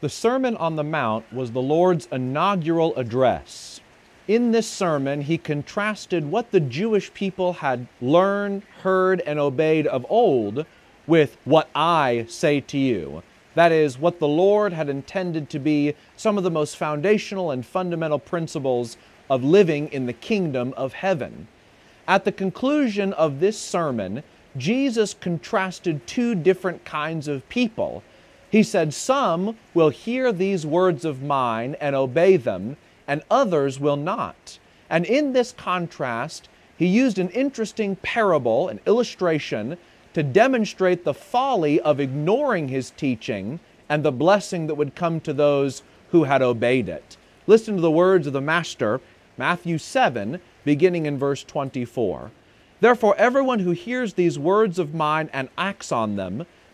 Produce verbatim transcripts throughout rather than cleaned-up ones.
The Sermon on the Mount was the Lord's inaugural address. In this sermon, he contrasted what the Jewish people had learned, heard, and obeyed of old with what I say to you. That is, what the Lord had intended to be some of the most foundational and fundamental principles of living in the kingdom of heaven. At the conclusion of this sermon, Jesus contrasted two different kinds of people. He said, some will hear these words of mine and obey them, and others will not. And in this contrast, he used an interesting parable, an illustration, to demonstrate the folly of ignoring his teaching and the blessing that would come to those who had obeyed it. Listen to the words of the Master, Matthew seven, beginning in verse twenty-four. Therefore, everyone who hears these words of mine and acts on them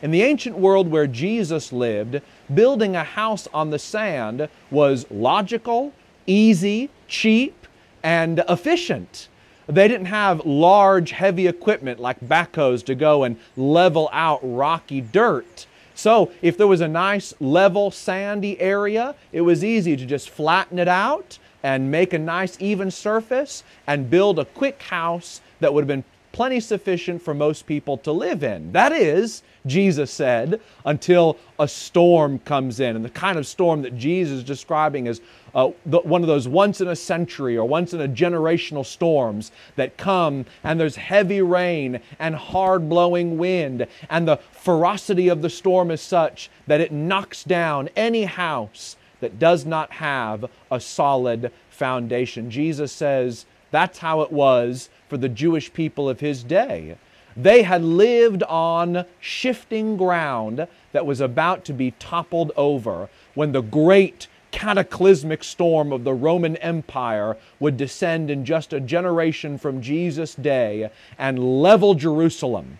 In the ancient world where Jesus lived, building a house on the sand was logical, easy, cheap, and efficient. They didn't have large, heavy equipment like backhoes to go and level out rocky dirt. So if there was a nice, level, sandy area, it was easy to just flatten it out and make a nice, even surface and build a quick house that would have been plenty sufficient for most people to live in. That is, Jesus said, until a storm comes in. And the kind of storm that Jesus is describing is uh, the, one of those once in a century or once in a generational storms that come, and there's heavy rain and hard blowing wind, and the ferocity of the storm is such that it knocks down any house that does not have a solid foundation. Jesus says, that's how it was for the Jewish people of his day. They had lived on shifting ground that was about to be toppled over when the great cataclysmic storm of the Roman Empire would descend in just a generation from Jesus' day and level Jerusalem.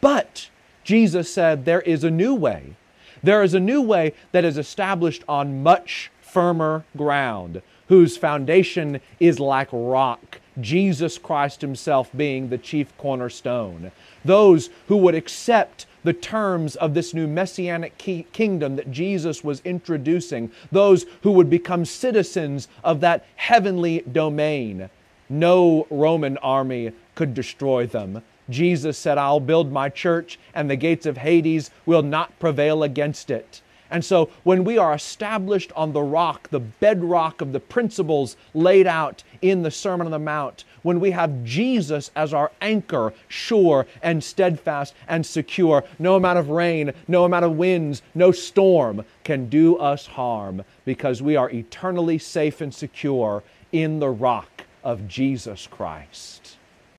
But Jesus said there is a new way. There is a new way that is established on much firmer ground, whose foundation is like rock, Jesus Christ himself being the chief cornerstone. Those who would accept the terms of this new messianic kingdom that Jesus was introducing, those who would become citizens of that heavenly domain, no Roman army could destroy them. Jesus said, I'll build my church, and the gates of Hades will not prevail against it. And so when we are established on the rock, the bedrock of the principles laid out in the Sermon on the Mount, when we have Jesus as our anchor, sure and steadfast and secure, no amount of rain, no amount of winds, no storm can do us harm, because we are eternally safe and secure in the rock of Jesus Christ.